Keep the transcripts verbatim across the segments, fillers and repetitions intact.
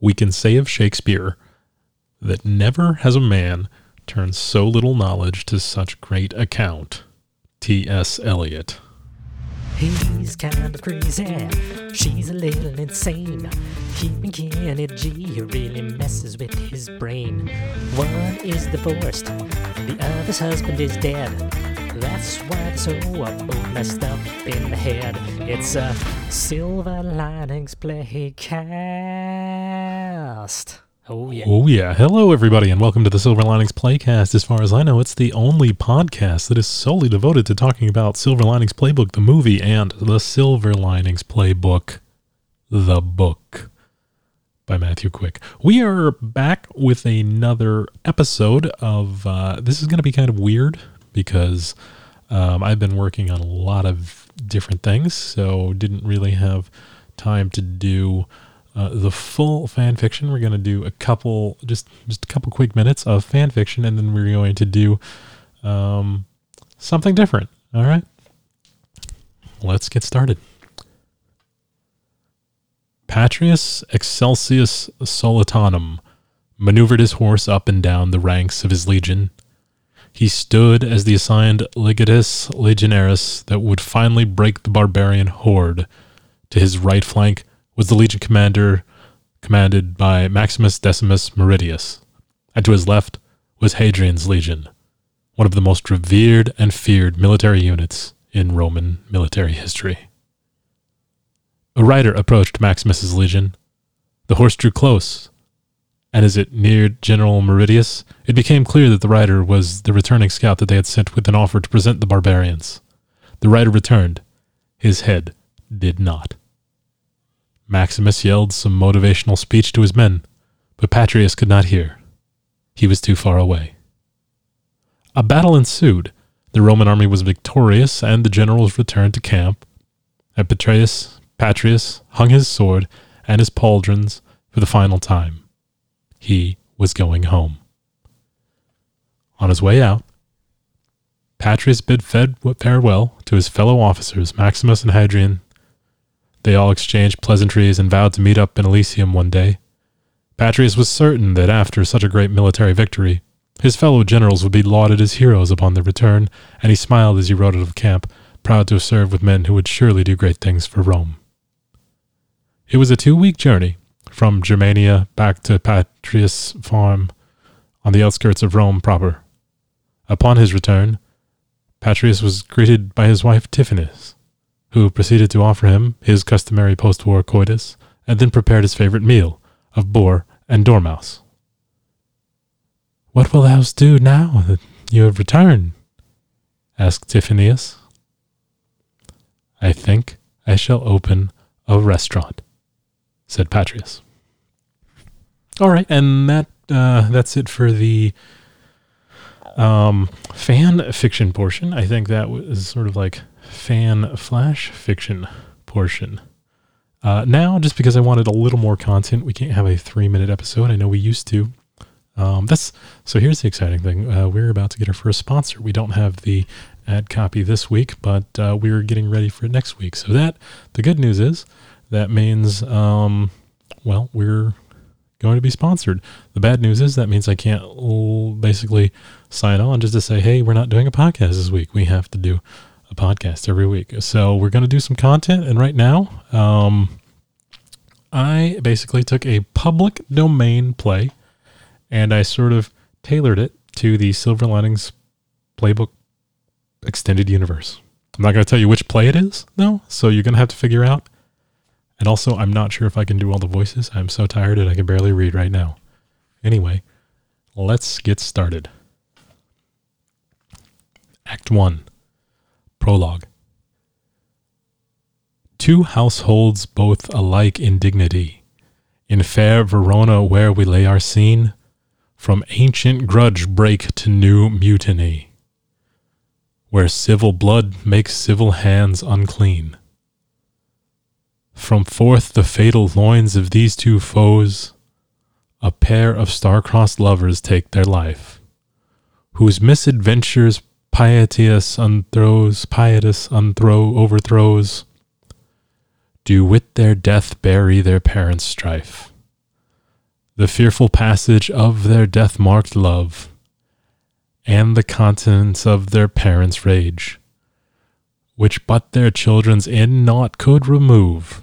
we can say of Shakespeare that never has a man turned so little knowledge to such great account. T S. Eliot. He's kind of crazy, she's a little insane. Keeping Kenny G really messes with his brain. One is divorced, the other's husband is dead. That's why they're so messed up in the head. It's a Silver Linings Playcast. Oh yeah. Oh yeah. Hello everybody and welcome to the Silver Linings Playcast. As far as I know, it's the only podcast that is solely devoted to talking about Silver Linings Playbook, the movie, and the Silver Linings Playbook, the book, by Matthew Quick. We are back with another episode of, uh, this is going to be kind of weird because um, I've been working on a lot of different things, so didn't really have time to do Uh, the full fan fiction. We're going to do a couple, just, just a couple quick minutes of fan fiction, and then we're going to do um, something different. All right, let's get started. Patrius Excelsius Solitanum maneuvered his horse up and down the ranks of his legion. He stood as the assigned Ligatus Legionaris that would finally break the barbarian horde. To his right flank was the legion commander, commanded by Maximus Decimus Meridius, and to his left was Hadrian's legion, one of the most revered and feared military units in Roman military history. A rider approached Maximus's legion. The horse drew close, and as it neared General Meridius, it became clear that the rider was the returning scout that they had sent with an offer to present the barbarians. The rider returned. His head did not. Maximus yelled some motivational speech to his men, but Patrius could not hear. He was too far away. A battle ensued. The Roman army was victorious, and the generals returned to camp. And Patrius, Patrius hung his sword and his pauldrons for the final time. He was going home. On his way out, Patrius bid farewell to his fellow officers, Maximus and Hadrian. They all exchanged pleasantries and vowed to meet up in Elysium one day. Patrius was certain that after such a great military victory, his fellow generals would be lauded as heroes upon their return, and he smiled as he rode out of camp, proud to have served with men who would surely do great things for Rome. It was a two-week journey from Germania back to Patrius' farm on the outskirts of Rome proper. Upon his return, Patrius was greeted by his wife Tiffinus, who proceeded to offer him his customary post-war coitus, and then prepared his favorite meal of boar and dormouse. "What will thou do now that you have returned?" asked Tiffanyus. "I think I shall open a restaurant," said Patrius. All right, and that uh, that's it for the um, fan fiction portion. I think that was sort of like fan flash fiction portion. Uh, now, just because I wanted a little more content, we can't have a three-minute episode. I know we used to. Um, that's so here's the exciting thing. Uh, we're about to get our first sponsor. We don't have the ad copy this week, but uh, we're getting ready for it next week. So that the good news is that means, um, well, we're going to be sponsored. The bad news is that means I can't oh, basically sign on just to say, hey, we're not doing a podcast this week. We have to do a podcast every week. So we're going to do some content. And right now, um, I basically took a public domain play and I sort of tailored it to the Silver Linings Playbook extended universe. I'm not going to tell you which play it is though. So you're going to have to figure out. And also I'm not sure if I can do all the voices. I'm so tired and I can barely read right now. Anyway, let's get started. Act one. Prologue. Two households both alike in dignity, in fair Verona where we lay our scene, from ancient grudge break to new mutiny, where civil blood makes civil hands unclean. From forth the fatal loins of these two foes, a pair of star-crossed lovers take their life, whose misadventures Pietous unthrows, Pietous unthrow, overthrows, do with their death bury their parents' strife. the fearful passage of their death-marked love, and the continence of their parents' rage, which but their children's in naught could remove,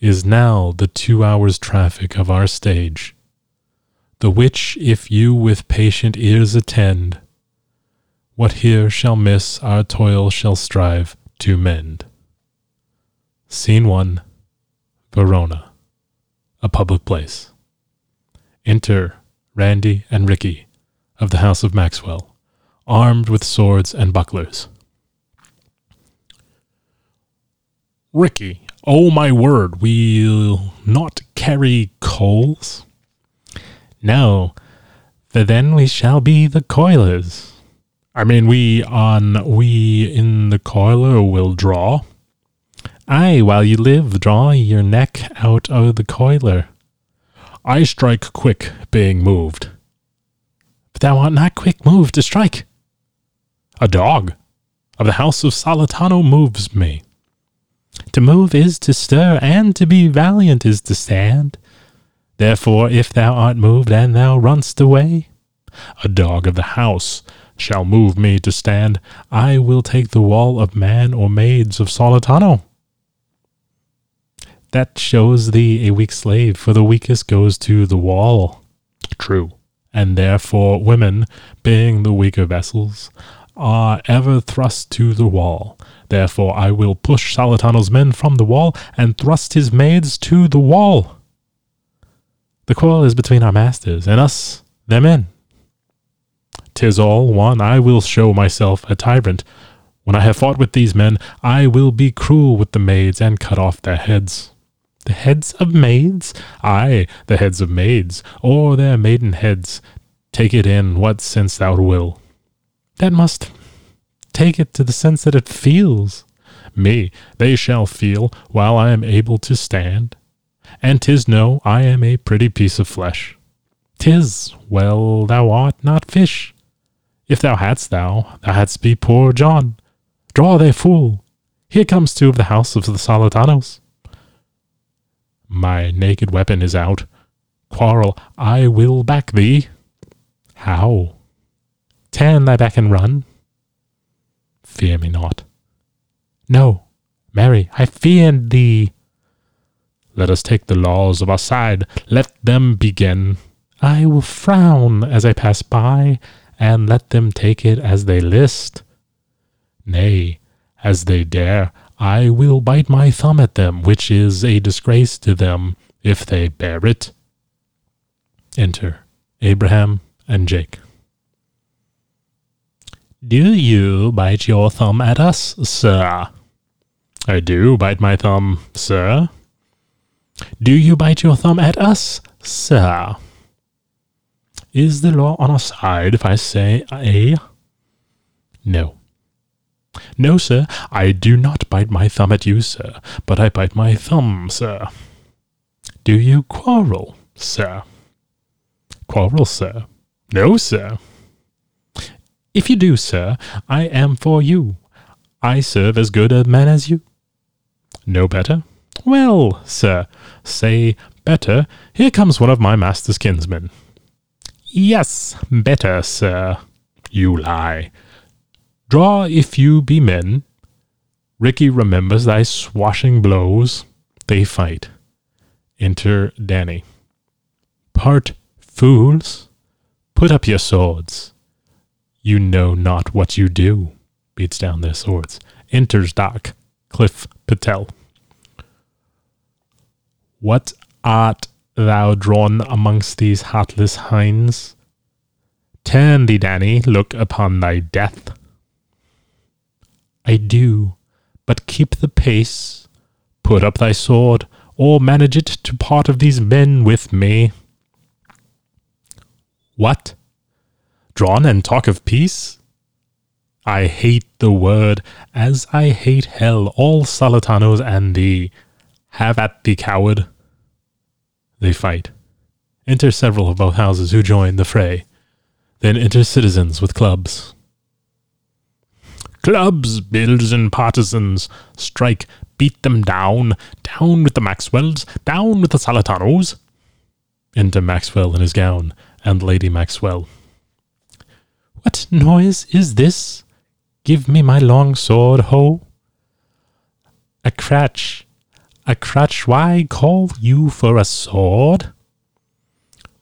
is now the two hours' traffic of our stage, the which, if you with patient ears attend, what here shall miss our toil shall strive to mend. Scene one. Verona. A public place. Enter Randy and Ricky, of the house of Maxwell, armed with swords and bucklers. Ricky, oh my word, we'll not carry coals? No, for then we shall be the coilers. I mean, we on we in the coiler will draw. Aye, while you live, draw your neck out o' the coiler. I strike quick, being moved. But thou art not quick moved to strike. A dog of the house of Solitano moves me. To move is to stir, and to be valiant is to stand. Therefore, if thou art moved, and thou run'st away, a dog of the house shall move me to stand. I will take the wall of man or maids of Solitano. That shows thee a weak slave, for the weakest goes to the wall. True. And therefore women, being the weaker vessels, are ever thrust to the wall. Therefore I will push Solitano's men from the wall, and thrust his maids to the wall. The quarrel is between our masters, and us, their men. Tis all one, I will show myself a tyrant. When I have fought with these men, I will be cruel with the maids, and cut off their heads. The heads of maids? Aye, the heads of maids, or their maiden heads. Take it in what sense thou will. That must take it to the sense that it feels. Me, they shall feel, while I am able to stand. And tis no, I am a pretty piece of flesh. Tis, well, thou art not fish. If thou hadst thou, thou hadst be poor John. Draw, they fool. Here comes two of the house of the Solitanos. My naked weapon is out. Quarrel, I will back thee. How? Turn thy back and run. Fear me not. No, Mary, I feared thee. Let us take the laws of our side. Let them begin. I will frown as I pass by, and let them take it as they list. Nay, as they dare, I will bite my thumb at them, which is a disgrace to them, if they bear it. Enter Abraham and Jake. Do you bite your thumb at us, sir? I do bite my thumb, sir. Do you bite your thumb at us, sir? Is the law on our side if I say aye? No. No, sir, I do not bite my thumb at you, sir, but I bite my thumb, sir. Do you quarrel, sir? Quarrel, sir? No, sir. If you do, sir, I am for you. I serve as good a man as you. No better? Well, sir, say better. Here comes one of my master's kinsmen. Yes, better, sir. You lie. Draw if you be men. Ricky remembers thy swashing blows. They fight. Enter Danny. Part fools. Put up your swords. You know not what you do. Beats down their swords. Enters Doc. Cliff Patel. What art thou drawn amongst these heartless hinds? Turn thee, Danny. Look upon thy death. I do, but keep the pace. Put up thy sword, or manage it to part of these men with me. What? Drawn and talk of peace? I hate the word, as I hate hell, all Solitanos and thee. Have at thee, coward. They fight. Enter several of both houses who join the fray. Then enter citizens with clubs. Clubs, builders, and partisans, strike, beat them down, down with the Maxwells, down with the Solitanos. into Maxwell in his gown and Lady Maxwell. "What noise is this? Give me my long sword, ho! A crutch, a crutch, why call you for a sword?"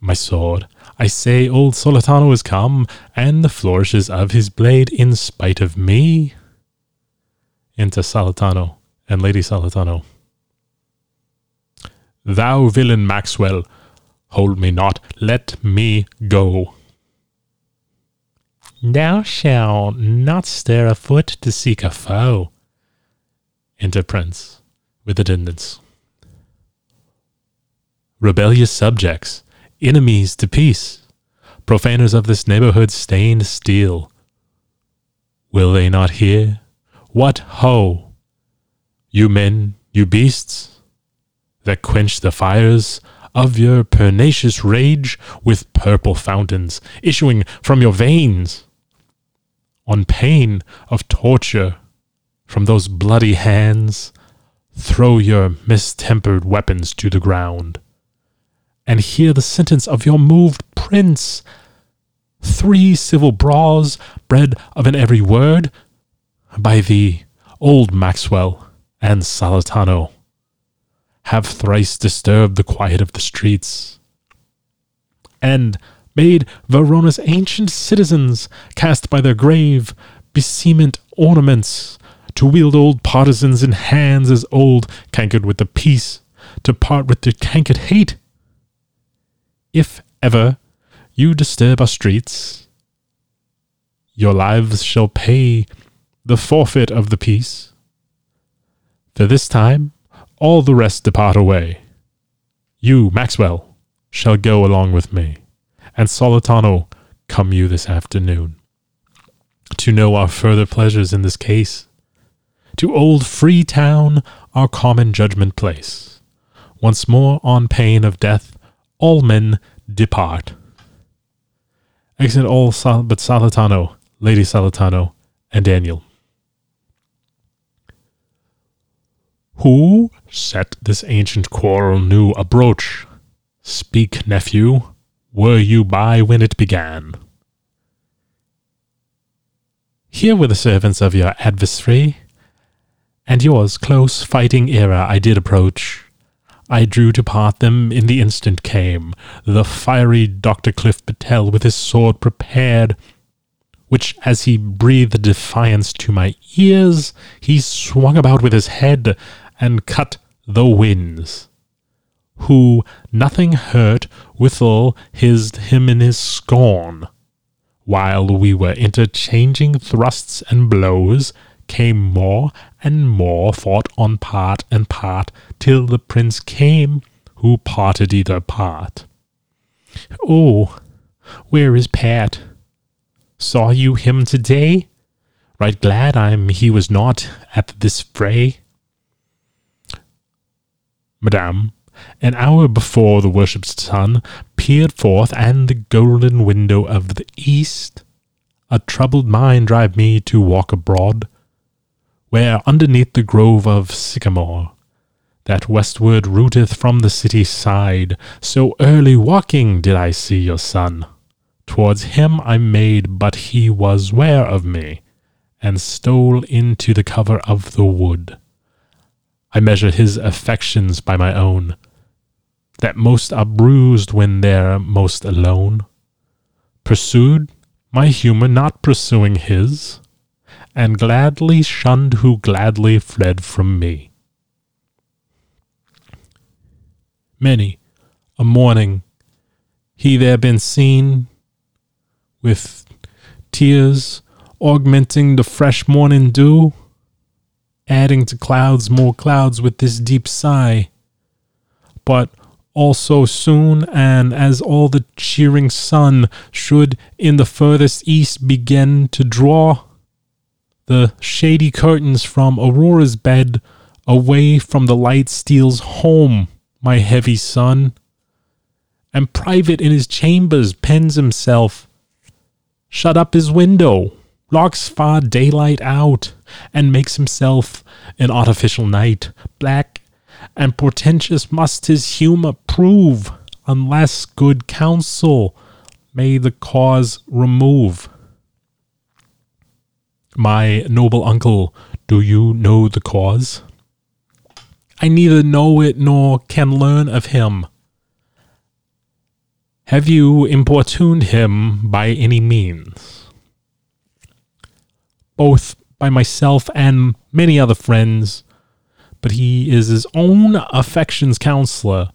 "My sword, I say, old Solitano is come, and the flourishes of his blade in spite of me." Into Solitano and Lady Solitano. "Thou villain Maxwell, hold me not, let me go." "Thou shalt not stir a foot to seek a foe." Enter Prince with attendants. "Rebellious subjects, enemies to peace, profaners of this neighborhood's stained steel. Will they not hear? What ho! You men, you beasts, that quench the fires of your pernicious rage with purple fountains issuing from your veins, on pain of torture from those bloody hands, throw your mistempered weapons to the ground, and hear the sentence of your moved prince. Three civil brawls, bred of in every word, by thee, old Maxwell and Solitano, have thrice disturbed the quiet of the streets, and made Verona's ancient citizens cast by their grave besement ornaments, to wield old partisans in hands as old, cankered with the peace, to part with the cankered hate. If ever you disturb our streets, your lives shall pay the forfeit of the peace. For this time all the rest depart away. You, Maxwell, shall go along with me, and Solitano, come you this afternoon, to know our further pleasures in this case, to old free town, our common judgment place. Once more, on pain of death, all men depart." Exit all Sol- but Solitano, Lady Solitano, and Daniel. "Who set this ancient quarrel new abroach? Speak, nephew, were you by when it began?" "Here were the servants of your adversary, and yours close fighting era I did approach. I drew to part them, in the instant came the fiery Doctor Cliff Patel with his sword prepared, which as he breathed defiance to my ears, he swung about with his head and cut the winds, who nothing hurt withal hissed him in his scorn. While we were interchanging thrusts and blows, came more and more, fought on part and part, till the prince came, who parted either part. Oh, where is Pat? Saw you him today? Right glad I'm he was not at this fray." "Madame, an hour before the worshipped sun peered forth, and the golden window of the east, a troubled mind drive me to walk abroad, where underneath the grove of sycamore, that westward rooteth from the city side, so early walking did I see your son. Towards him I made, but he was ware of me, and stole into the cover of the wood. I measure his affections by my own, that most are bruised when they're most alone. Pursued, my humour not pursuing his, and gladly shunned who gladly fled from me. Many a morning he there been seen, with tears augmenting the fresh morning dew, adding to clouds more clouds with this deep sigh. But also soon, and as all the cheering sun should in the furthest east begin to draw the shady curtains from Aurora's bed, away from the light steals home my heavy son, and private in his chambers pens himself, shut up his window, locks far daylight out, and makes himself an artificial night, black and portentous must his humour prove. unless good counsel may the cause remove. My noble uncle, do you know the cause? I neither know it nor can learn of him. Have you importuned him by any means? Both by myself and many other friends, but he is his own affection's counselor.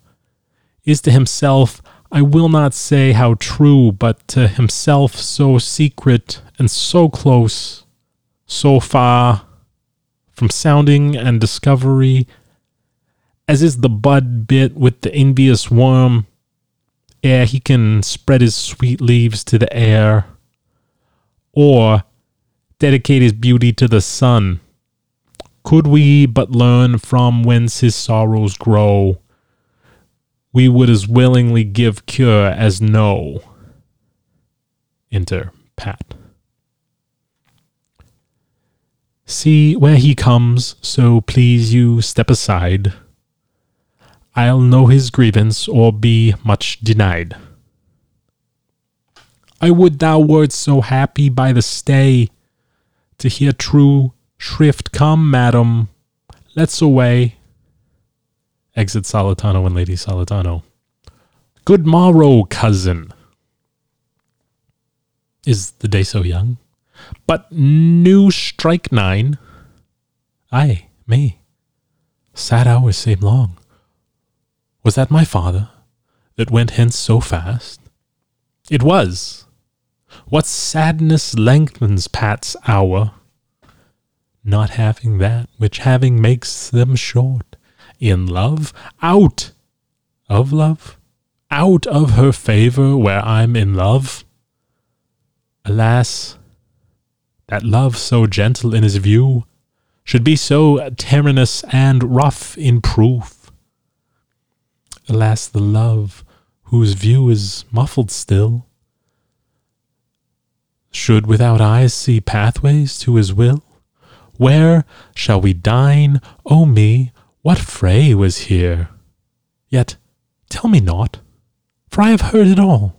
Is to himself, I will not say how true, but to himself so secret and so close, so far from sounding and discovery, as is the bud bit with the envious worm, ere he can spread his sweet leaves to the air, or dedicate his beauty to the sun. Could we but learn from whence his sorrows grow, we would as willingly give cure as know. Enter Pat. See where he comes, so please you step aside. I'll know his grievance or be much denied. I would thou wert so happy by the stay, to hear true shrift come, madam. Let's away. Exit Solitano and Lady Solitano. Good morrow, cousin. Is the day so young? But new strike nine. Aye, me. Sad hours seem long. Was that my father that went hence so fast? It was. What sadness lengthens Pat's hour? Not having that which having makes them short. In love, out of love, out of her favor where I'm in love. Alas, that love so gentle in his view should be so tyrannous and rough in proof. Alas, the love whose view is muffled still should without eyes see pathways to his will. Where shall we dine, O me? What fray was here? Yet tell me not, for I have heard it all.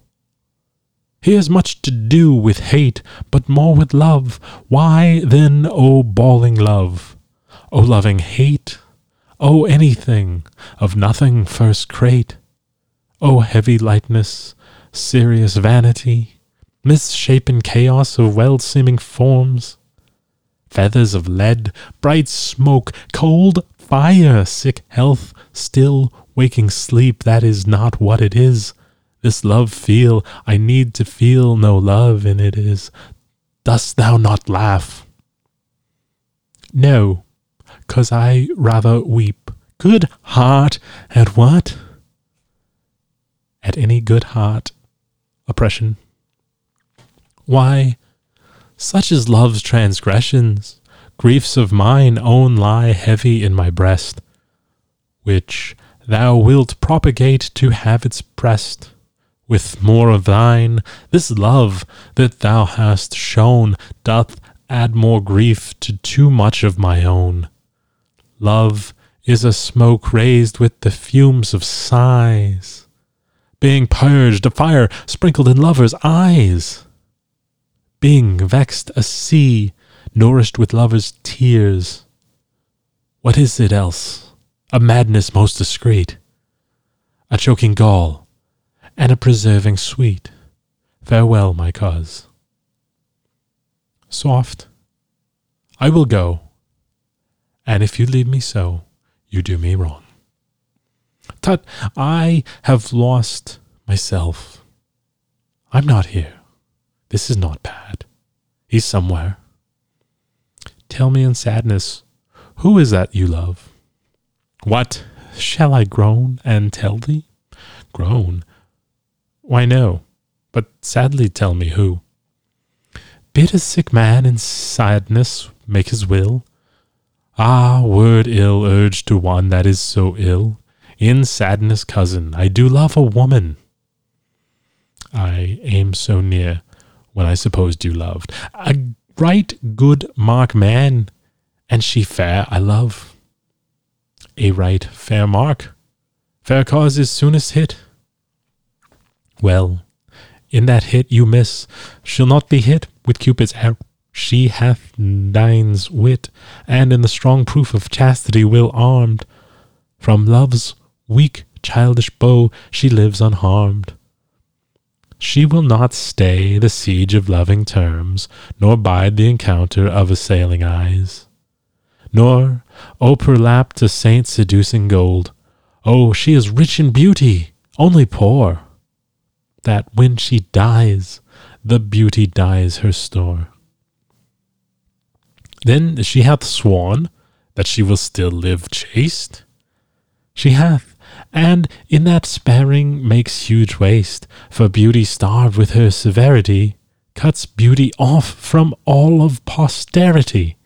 Here's much to do with hate, but more with love. Why then, O bawling love? O loving hate? O anything, of nothing first crate? O heavy lightness, serious vanity, misshapen chaos of well-seeming forms, feathers of lead, bright smoke, cold fire, sick health, still waking sleep, that is not what it is. This love feel, I need to feel no love in it is. Dost thou not laugh? No, cause I rather weep. Good heart, at what? At any good heart, oppression. Why, such is love's transgressions. Griefs of mine own lie heavy in my breast, which thou wilt propagate to have its pressed with more of thine. This love that thou hast shown doth add more grief to too much of my own. Love is a smoke raised with the fumes of sighs, being purged, a fire sprinkled in lovers' eyes, being vexed, a sea nourished with lovers' tears. What is it else? A madness most discreet, a choking gall, and a preserving sweet. Farewell, my cause. Soft, I will go, and if you leave me so, you do me wrong. Tut, I have lost myself. I'm not here. This is not bad. He's somewhere. Tell me in sadness, who is that you love? What, shall I groan and tell thee? Groan? Why no, but sadly tell me who. Bid a sick man in sadness make his will. Ah, word ill urged to one that is so ill. In sadness, cousin, I do love a woman. I aim so near when I supposed you loved. I right good mark man, and she fair I love. A right fair mark, fair cause is soonest hit. Well, in that hit you miss, she'll not be hit with Cupid's arrow. She hath dine's wit, and in the strong proof of chastity will armed. From love's weak childish bow she lives unharmed. She will not stay the siege of loving terms, nor bide the encounter of assailing eyes. Nor o'erlap to saint seducing gold. Oh, she is rich in beauty, only poor, that when she dies, the beauty dies her store. Then she hath sworn that she will still live chaste. She hath, and in that sparing makes huge waste, for beauty starved with her severity cuts beauty off from all of posterity.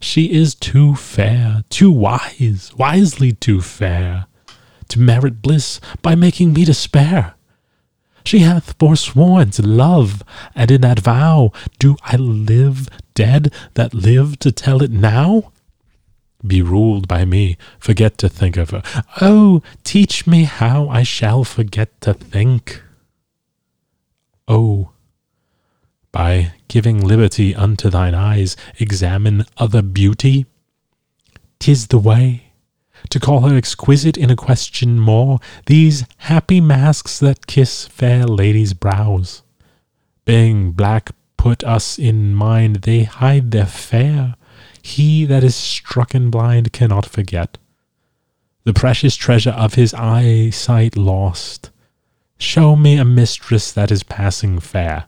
She is too fair, too wise, wisely too fair, to merit bliss by making me despair. She hath forsworn to love, and in that vow do I live dead that live to tell it now? Be ruled by me, forget to think of her. Oh, teach me how I shall forget to think. Oh, by giving liberty unto thine eyes, examine other beauty. 'Tis the way to call her exquisite in a question more, these happy masks that kiss fair ladies' brows. Being black put us in mind, they hide their fair. He that is struck and blind cannot forget the precious treasure of his eyesight lost. Show me a mistress that is passing fair.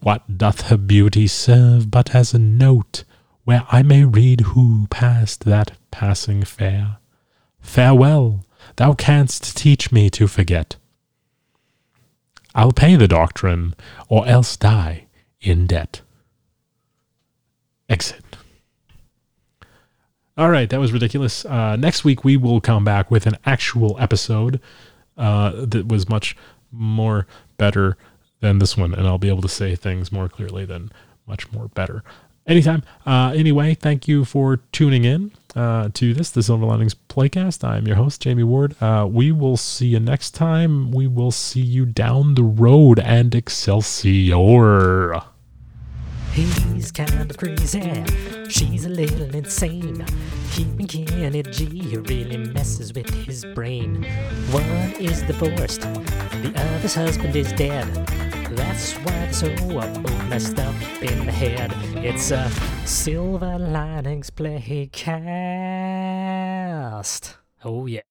What doth her beauty serve but as a note, where I may read who passed that passing fair? Farewell, thou canst teach me to forget. I'll pay the doctrine, or else die in debt. Exit. All right, that was ridiculous. Uh, next week we will come back with an actual episode uh, that was much more better than this one, and I'll be able to say things more clearly than much more better. Anytime. Uh, anyway, thank you for tuning in uh, to this, the Silver Linings Playcast. I'm your host, Jamie Ward. Uh, we will see you next time. We will see you down the road, and Excelsior. He's kind of crazy. She's a little insane. Keeping Kenny G really messes with his brain. One is divorced. The other's husband is dead. That's why they're so messed up in the head. It's a Silver Linings Playcast. Oh yeah.